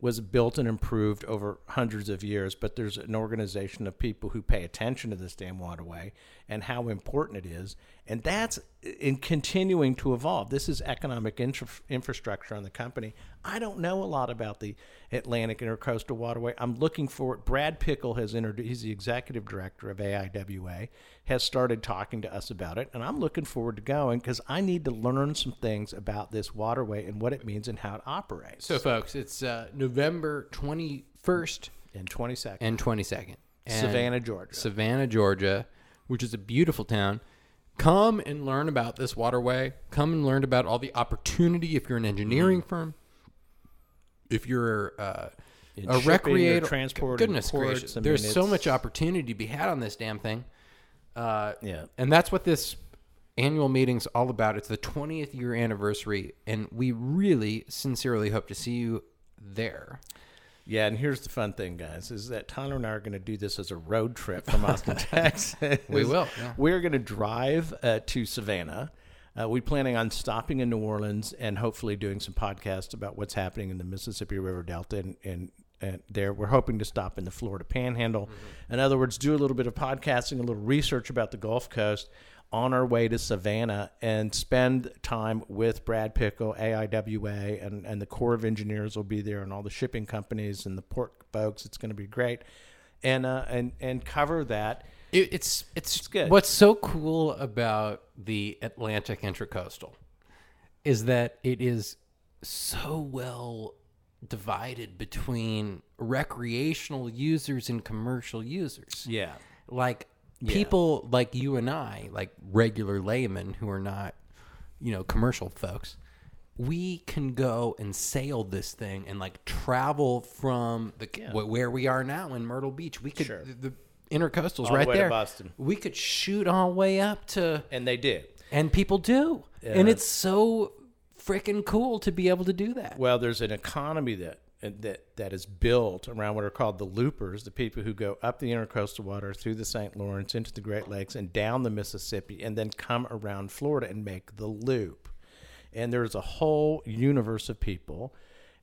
was built and improved over hundreds of years, but there's an organization of people who pay attention to this damn waterway and how important it is, and that's in continuing to evolve. This is economic intra- infrastructure on the company. I don't know a lot about the Atlantic Intracoastal Waterway. I'm looking for it. Brad Pickle has introduced, he's the executive director of A I W A, has started talking to us about it, and I'm looking forward to going because I need to learn some things about this waterway and what it means and how it operates. So, folks, it's uh, November twenty-first and twenty-second. And twenty-second. And Savannah, Georgia. Savannah, Georgia, which is a beautiful town. Come and learn about this waterway. Come and learn about all the opportunity if you're an engineering mm-hmm. firm. If you're uh, a recreator, transport, goodness gracious, I mean, there's so much opportunity to be had on this damn thing. Uh, yeah, and that's what this annual meeting's all about. It's the twentieth year anniversary, and we really sincerely hope to see you there. Yeah, and here's the fun thing, guys, is that Tyler and I are going to do this as a road trip from Austin, Texas. We will. Yeah. We're going to drive uh, to Savannah. Uh, we're planning on stopping in New Orleans and hopefully doing some podcasts about what's happening in the Mississippi River Delta and, and, and there. We're hoping to stop in the Florida Panhandle. Mm-hmm. In other words, do a little bit of podcasting, a little research about the Gulf Coast on our way to Savannah and spend time with Brad Pickle, A I W A, and, and the Corps of Engineers will be there and all the shipping companies and the port folks. It's going to be great. And uh, and and cover that. It, it's, it's it's good. What's so cool about the Atlantic Intracoastal is that it is so well divided between recreational users and commercial users. Yeah. Like, yeah. People like you and I, like regular laymen who are not, you know, commercial folks, we can go and sail this thing and like travel from the yeah. where we are now in Myrtle Beach. We could sure. the, the Intercoastal's all right the way there. To Boston. We could shoot all the way up to, and they did, and people do, uh, and it's so freaking cool to be able to do that. Well, there's an economy that that that is built around what are called the loopers, the people who go up the intercoastal water through the Saint Lawrence into the Great Lakes and down the Mississippi, and then come around Florida and make the loop. And there's a whole universe of people.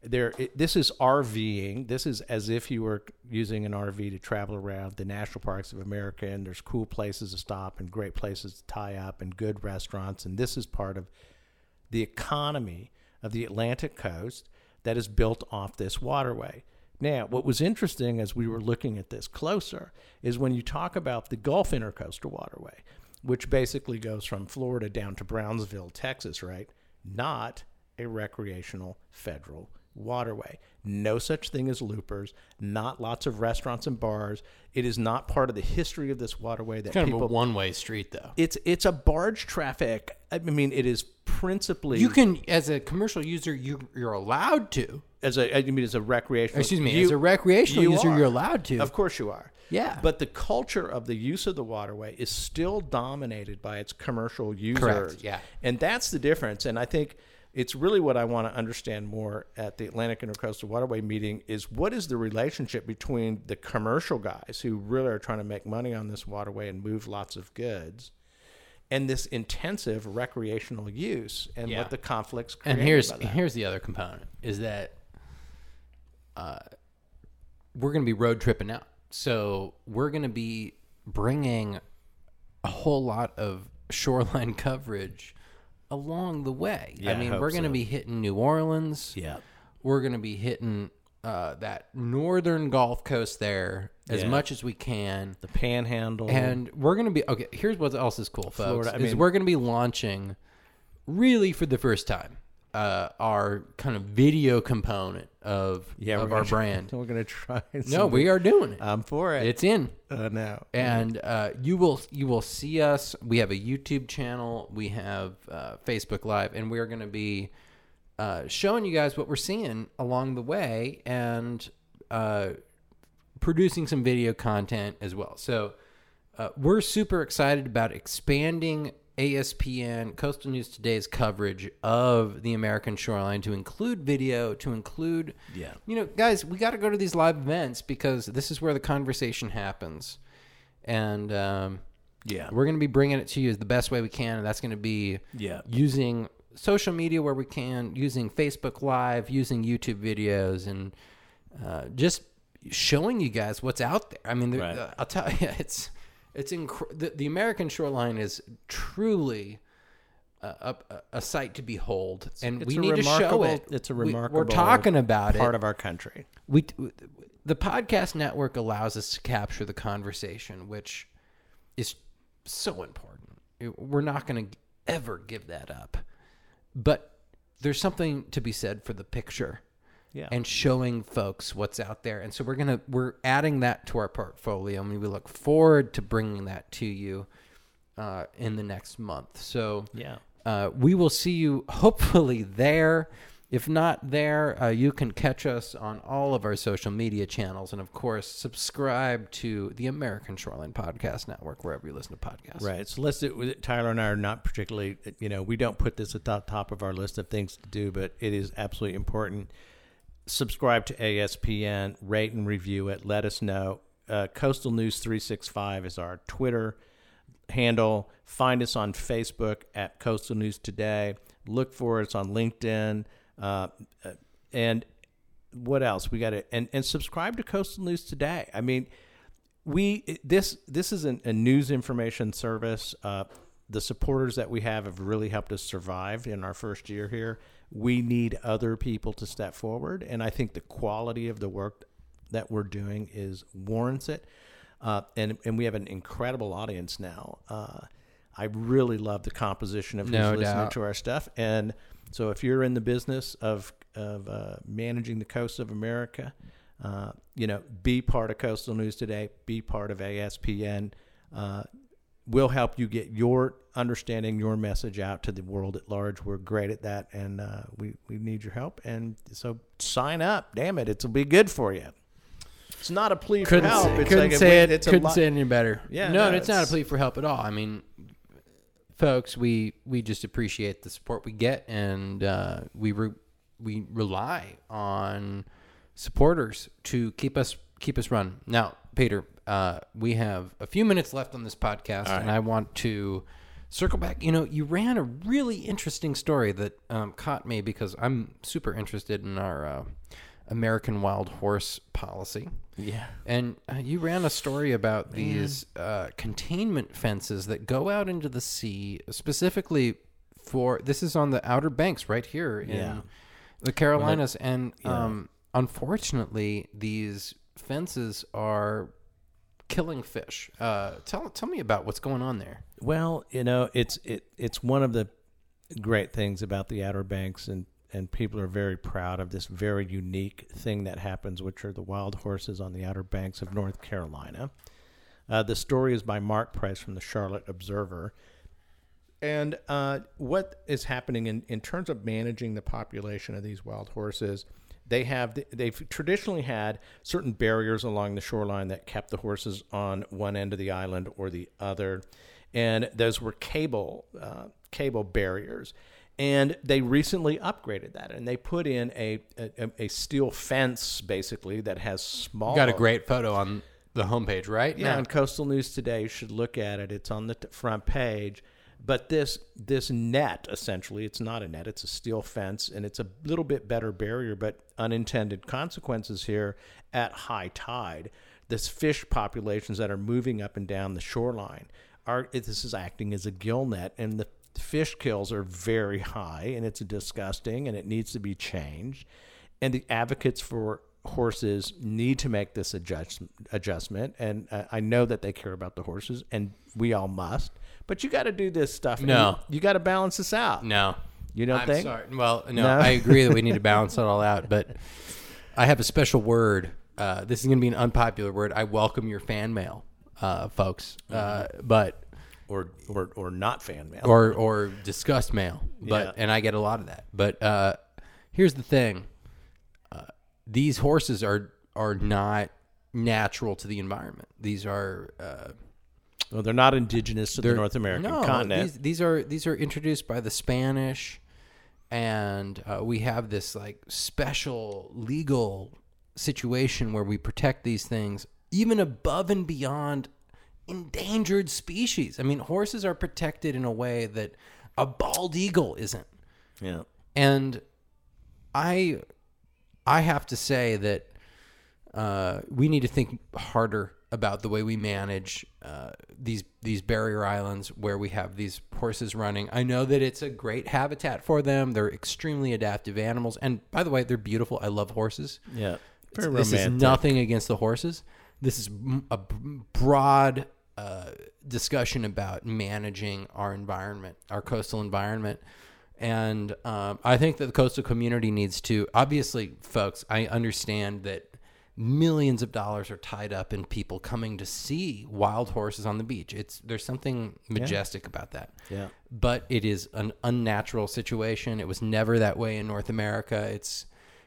There, it, this is RVing. This is as if you were using an R V to travel around the national parks of America, and there's cool places to stop and great places to tie up and good restaurants. And this is part of the economy of the Atlantic coast that is built off this waterway. Now, what was interesting as we were looking at this closer is when you talk about the Gulf Intracoastal Waterway, which basically goes from Florida down to Brownsville, Texas, right? Not a recreational federal waterway. No such thing as loopers, not lots of restaurants and bars. It is not part of the history of this waterway. That it's kind people, of a one-way street, though. It's it's a barge traffic. I mean, it is principally... You can, as a commercial user, you, you're allowed to. As a, I mean, as a recreational... Excuse me, you, as a recreational you user, are. You're allowed to. Of course you are. Yeah. But the culture of the use of the waterway is still dominated by its commercial users. Correct, yeah. And that's the difference, and I think... It's really what I want to understand more at the Atlantic Intracoastal Waterway meeting is what is the relationship between the commercial guys who really are trying to make money on this waterway and move lots of goods and this intensive recreational use and yeah. what the conflicts create. And here's, here's the other component is that uh, we're going to be road tripping out. So we're going to be bringing a whole lot of shoreline coverage along the way. Yeah, I mean, I we're going to so. be hitting New Orleans. Yeah. We're going to be hitting uh, that northern Gulf Coast there as yeah. much as we can. The Panhandle. And we're going to be... Okay, here's what else is cool, folks. Florida, I is mean, we're going to be launching, really for the first time, uh, our kind of video component of, yeah, of our try, brand. We're going to try... No, we are doing it. I'm for it. It's in. Oh, uh, no. And uh, you will you will see us. We have a YouTube channel. We have uh, Facebook Live. And we are going to be uh, showing you guys what we're seeing along the way and uh, producing some video content as well. So uh, we're super excited about expanding A S P N, Coastal News Today's coverage of the American shoreline to include video, to include, yeah. you know, guys, we got to go to these live events because this is where the conversation happens. And um, yeah, we're going to be bringing it to you as the best way we can. And that's going to be yeah. using social media where we can, using Facebook Live, using YouTube videos, and uh, just showing you guys what's out there. I mean, right. uh, I'll tell you, it's... It's inc- the, the American shoreline is truly a, a, a sight to behold, it's, and we need to show it. It's a remarkable. We, we're talking about part it. Part of our country. We, the podcast network allows us to capture the conversation, which is so important. We're not going to ever give that up, but there's something to be said for the picture. Yeah. And showing folks what's out there. And so we're going to, we're adding that to our portfolio. I mean, we look forward to bringing that to you uh, in the next month. So yeah, uh, we will see you hopefully there. If not there, uh, you can catch us on all of our social media channels. And of course, subscribe to the American Shoreline Podcast Network, wherever you listen to podcasts. Right. So let's do, Tyler and I are not particularly, you know, we don't put this at the top of our list of things to do, but it is absolutely important. Subscribe to A S P N, rate and review it. Let us know. Uh, Coastal News three sixty-five is our Twitter handle. Find us on Facebook at Coastal News Today. Look for us on LinkedIn. Uh, and what else? We got to and, and subscribe to Coastal News Today. I mean, we this this is an, a news information service. Uh, the supporters that we have have really helped us survive in our first year here. We need other people to step forward, and I think the quality of the work that we're doing is warrants it. Uh, and and we have an incredible audience now. Uh, I really love the composition of no who's doubt. listening to our stuff. And so, if you're in the business of of uh, managing the coasts of America, uh, you know, be part of Coastal News Today. Be part of A S P N. Uh, we'll help you get your understanding your message out to the world at large. We're great at that, and uh, we, we need your help. And so sign up. Damn it. It'll be good for you. It's not a plea for help. Say, it's couldn't like say a, it. It's couldn't a lo- say it any better. Yeah, no, no it's, it's not a plea for help at all. I mean, folks, we, we just appreciate the support we get, and uh, we re- we rely on supporters to keep us keep us run. Now, Peter, uh, we have a few minutes left on this podcast, right. And I want to circle back. You know, you ran a really interesting story that um, caught me because I'm super interested in our uh, American wild horse policy. Yeah. And uh, you ran a story about these uh, containment fences that go out into the sea, specifically for, this is on the Outer Banks right here in yeah. the Carolinas. Well, that, and yeah. um, unfortunately, these fences are killing fish. Uh, tell tell me about what's going on there. Well, you know, it's it it's one of the great things about the Outer Banks, and and people are very proud of this very unique thing that happens, which are the wild horses on the Outer Banks of North Carolina. Uh, the story is by Mark Price from the Charlotte Observer. And uh, what is happening in, in terms of managing the population of these wild horses, they have they've traditionally had certain barriers along the shoreline that kept the horses on one end of the island or the other. And those were cable uh, cable barriers. And they recently upgraded that, and they put in a a, a steel fence, basically, that has small... You got a great photo on the homepage, right? Yeah, now. On Coastal News Today, you should look at it. It's on the t- front page. But this this net, essentially, it's not a net, it's a steel fence, and it's a little bit better barrier, but unintended consequences here at high tide. This fish populations that are moving up and down the shoreline, are this is acting as a gill net, and the fish kills are very high, and it's disgusting, and it needs to be changed. And the advocates for horses need to make this adjust, adjustment, and uh, I know that they care about the horses, and we all must. But you got to do this stuff. No, you, you got to balance this out. No, you don't I'm think? Sorry. Well, no, no, I agree that we need to balance it all out. But I have a special word. Uh, this is going to be an unpopular word. I welcome your fan mail, uh, folks. Uh, but or or or not fan mail or or disgust mail. But yeah. And I get a lot of that. But uh, here's the thing: uh, these horses are are not natural to the environment. These are. Uh, Well, they're not indigenous to they're, the North American no, continent. These, these are these are introduced by the Spanish, and uh, we have this like special legal situation where we protect these things even above and beyond endangered species. I mean, horses are protected in a way that a bald eagle isn't. Yeah, and I I have to say that uh, we need to think harder about the way we manage uh, these these barrier islands where we have these horses running. I know that it's a great habitat for them. They're extremely adaptive animals. And by the way, they're beautiful. I love horses. Yeah. Very romantic. This is nothing against the horses. This is a broad uh, discussion about managing our environment, our coastal environment. And um, I think that the coastal community needs to, obviously, folks, I understand that millions of dollars are tied up in people coming to see wild horses on the beach. It's there's something majestic yeah. about that. Yeah. But it is an unnatural situation. It was never that way in North America. It's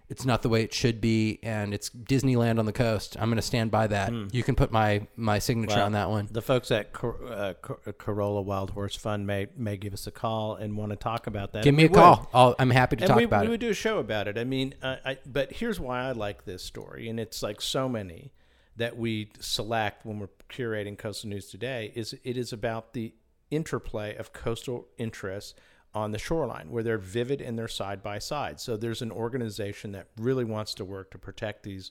it's not the way it should be, and it's Disneyland on the coast. I'm going to stand by that. Mm. You can put my my signature well, on that one. The folks at Cor- uh, Cor- Corolla Wild Horse Fund may may give us a call and want to talk about that. Give and me a call. I'll, I'm happy to and talk we, about we it. We would do a show about it. I mean, uh, I, but here's why I like this story, and it's like so many that we select when we're curating Coastal News Today, is it is about the interplay of coastal interests on the shoreline, where they're vivid and they're side by side. So there's an organization that really wants to work to protect these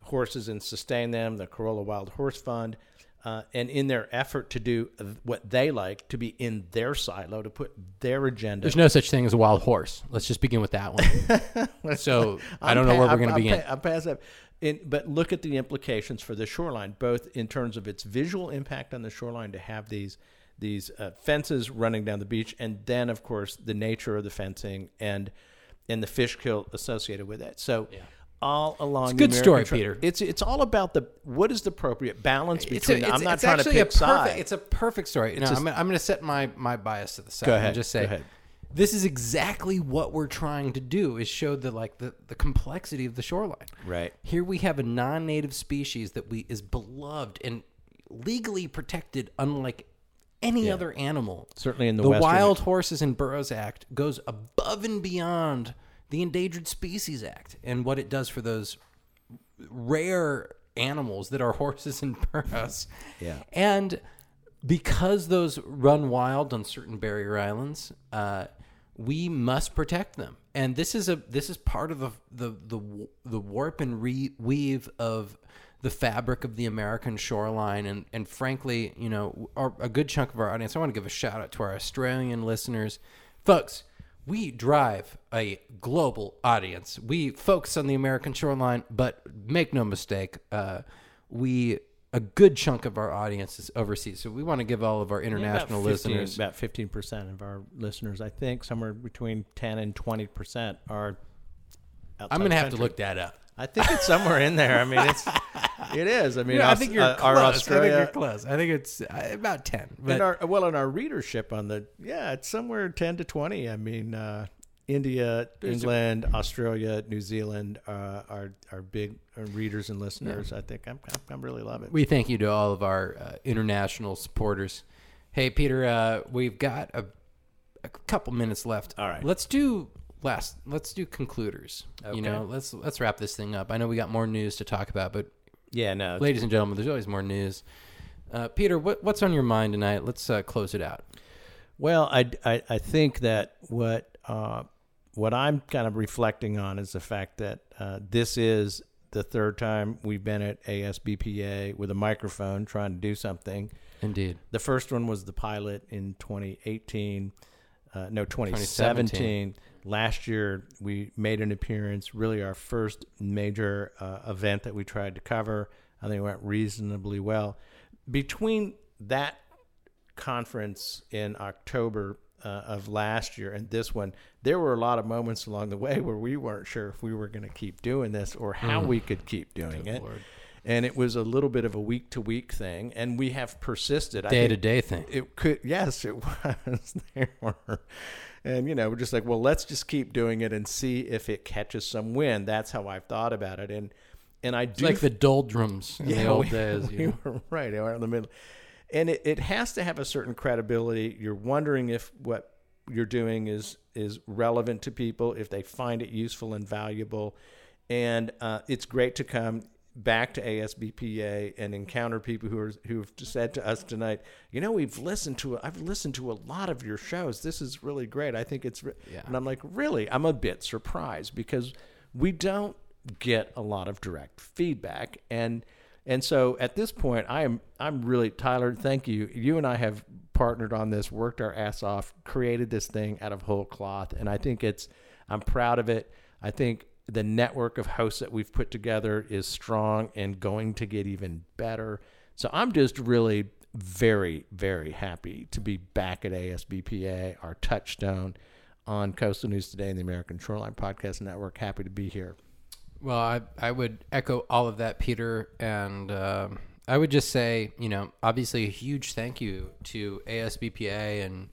horses and sustain them, the Corolla Wild Horse Fund, uh, and in their effort to do what they like, to be in their silo, to put their agenda. There's no such thing as a wild horse. Let's just begin with that one. So I don't pa- know where I'm, we're going to begin. Pa- I'll pass up. It, but look at the implications for the shoreline, both in terms of its visual impact on the shoreline to have these these uh, fences running down the beach, and then, of course, the nature of the fencing and and the fish kill associated with it. So yeah. all along it's a good the American story, Peter. It's it's all about the what is the appropriate balance between. It's a, it's, I'm not it's trying to pick a perfect, side. It's a perfect story. No, just, I'm, I'm going to set my, my bias to the side. Go ahead, and just say this is exactly what we're trying to do: is show the like the, the complexity of the shoreline. Right here, we have a non-native species that we is beloved and legally protected, unlike any yeah. other animal. Certainly in the, the Western Wild Horses and Burros Act goes above and beyond the Endangered Species Act and what it does for those rare animals that are horses and burros. Yeah. And because those run wild on certain barrier islands, uh, we must protect them. And this is a this is part of the the the, the warp and re- weave of the fabric of the American shoreline. And, and frankly, you know, our, a good chunk of our audience, I want to give a shout out to our Australian listeners. Folks, we drive a global audience. We focus on the American shoreline, but make no mistake, uh, we a good chunk of our audience is overseas. So we want to give all of our international yeah, about fifteen, listeners. About fifteen percent of our listeners, I think, somewhere between ten and twenty percent are outside I'm going to have to look that up. I think it's somewhere in there. I mean, it's, it is. I mean, yeah, I think you're uh, close. Australia, I think you're close. I think it's about ten. But in our, well, in our readership on the, yeah, it's somewhere ten to twenty. I mean, uh, India, England, a, Australia, New Zealand uh, are are big readers and listeners. Yeah. I think I'm, I'm, I'm really loving it. We thank you to all of our uh, international supporters. Hey, Peter, uh, we've got a, a couple minutes left. All right. Let's do... Last, let's do concluders. Okay. You know, let's let's wrap this thing up. I know we got more news to talk about, but yeah, no, ladies and gentlemen, there's always more news. Uh, Peter, what what's on your mind tonight? Let's uh, close it out. Well, I, I, I think that what uh, what I'm kind of reflecting on is the fact that uh, this is the third time we've been at A S B P A with a microphone trying to do something. Indeed, the first one was the pilot in twenty eighteen. Uh, no, twenty seventeen. twenty seventeen. Last year, we made an appearance, really our first major uh, event that we tried to cover. I think it went reasonably well. Between that conference in October uh, of last year and this one, there were a lot of moments along the way where we weren't sure if we were going to keep doing this or how mm. we could keep doing Good it. Lord. And it was a little bit of a week-to-week thing, and we have persisted. Day-to-day thing. It could, yes, it was. There were. And, you know, we're just like, well, let's just keep doing it and see if it catches some wind. That's how I've thought about it. And and I it's do... like the doldrums in yeah, the old we, days. We you know? were right. We were in the middle. And it, it has to have a certain credibility. You're wondering if what you're doing is is relevant to people, if they find it useful and valuable. And uh, it's great to come back to A S B P A and encounter people who are who have said to us tonight, you know, we've listened to I've listened to a lot of your shows. This is really great. I think it's, re-. Yeah. And I'm like, really? I'm a bit surprised because we don't get a lot of direct feedback, and and so at this point, I am I'm really Tyler. Thank you. You and I have partnered on this, worked our ass off, created this thing out of whole cloth, and I think it's I'm proud of it. I think. The network of hosts that we've put together is strong and going to get even better. So I'm just really very, very happy to be back at A S B P A, our touchstone on Coastal News Today and the American Shoreline Podcast Network. Happy to be here. Well, I, I would echo all of that, Peter. And uh, I would just say, you know, obviously a huge thank you to A S B P A and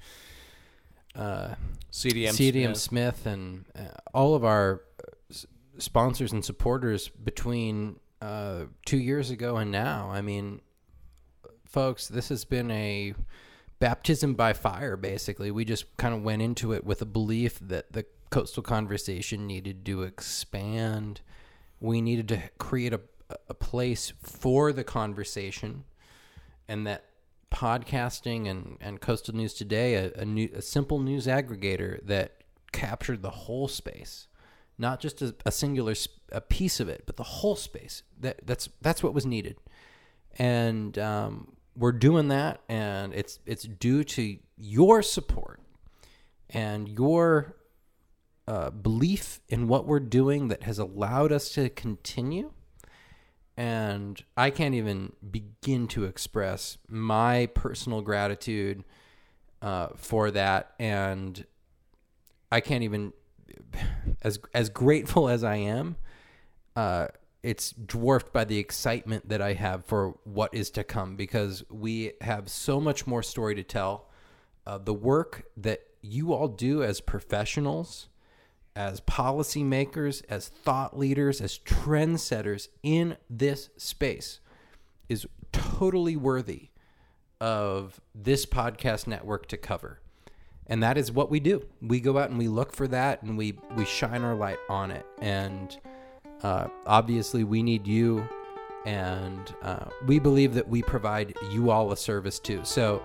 uh, C D M, C D M Smith. Smith and uh, all of our sponsors and supporters between uh, two years ago and now. I mean, folks, this has been a baptism by fire, basically. We just kind of went into it with a belief that the coastal conversation needed to expand. We needed to create a, a place for the conversation, and that podcasting and, and Coastal News Today, a, a, new, a simple news aggregator that captured the whole space. Not just a, a singular a piece of it, but the whole space. That that's that's what was needed, and um, we're doing that. And it's it's due to your support and your uh, belief in what we're doing that has allowed us to continue. And I can't even begin to express my personal gratitude uh, for that, and I can't even. As as grateful as I am, uh, it's dwarfed by the excitement that I have for what is to come, because we have so much more story to tell. Uh, the work that you all do as professionals, as policymakers, as thought leaders, as trendsetters in this space is totally worthy of this podcast network to cover. And that is what we do. We go out and we look for that, and we, we shine our light on it. And uh, obviously we need you, and uh, we believe that we provide you all a service too. So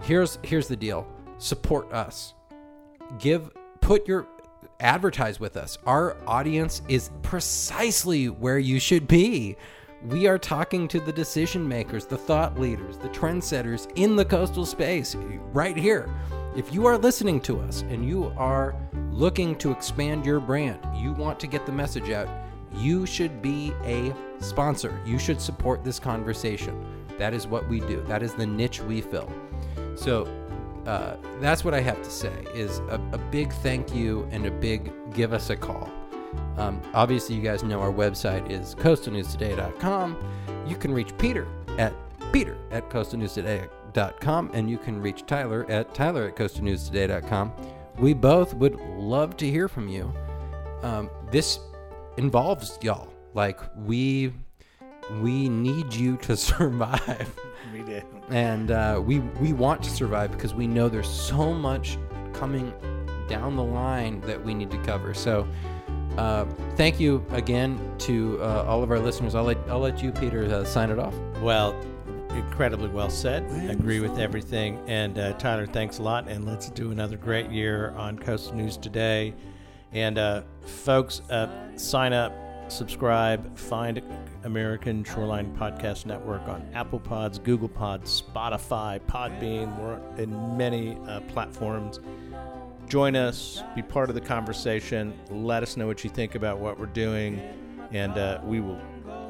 here's here's the deal. Support us. Give, put your, advertise with us. Our audience is precisely where you should be. We are talking to the decision makers, the thought leaders, the trendsetters in the coastal space right here. If you are listening to us and you are looking to expand your brand, you want to get the message out, you should be a sponsor. You should support this conversation. That is what we do. That is the niche we fill. So uh, that's what I have to say is a, a big thank you and a big give us a call. Um, obviously, you guys know our website is coastal news today dot com. You can reach Peter at Peter at coastal news today dot com, and you can reach Tyler at Tyler at coastal news today dot com. We both would love to hear from you. Um, this involves y'all. Like we, we need you to survive. We do, and uh, we we want to survive because we know there's so much coming down the line that we need to cover. So. Uh, thank you again to uh, all of our listeners. I'll let, I'll let you, Peter, uh, sign it off. Well, incredibly well said. I agree with everything. And uh, Tyler, thanks a lot. And let's do another great year on Coastal News Today. And uh, folks, uh, sign up, subscribe, find American Shoreline Podcast Network on Apple Pods, Google Pods, Spotify, Podbean. We're in many uh, platforms. Join us, be part of the conversation, let us know what you think about what we're doing, and uh, we will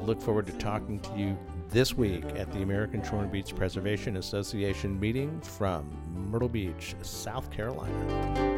look forward to talking to you this week at the American Shoreline Beach Preservation Association meeting from Myrtle Beach, South Carolina.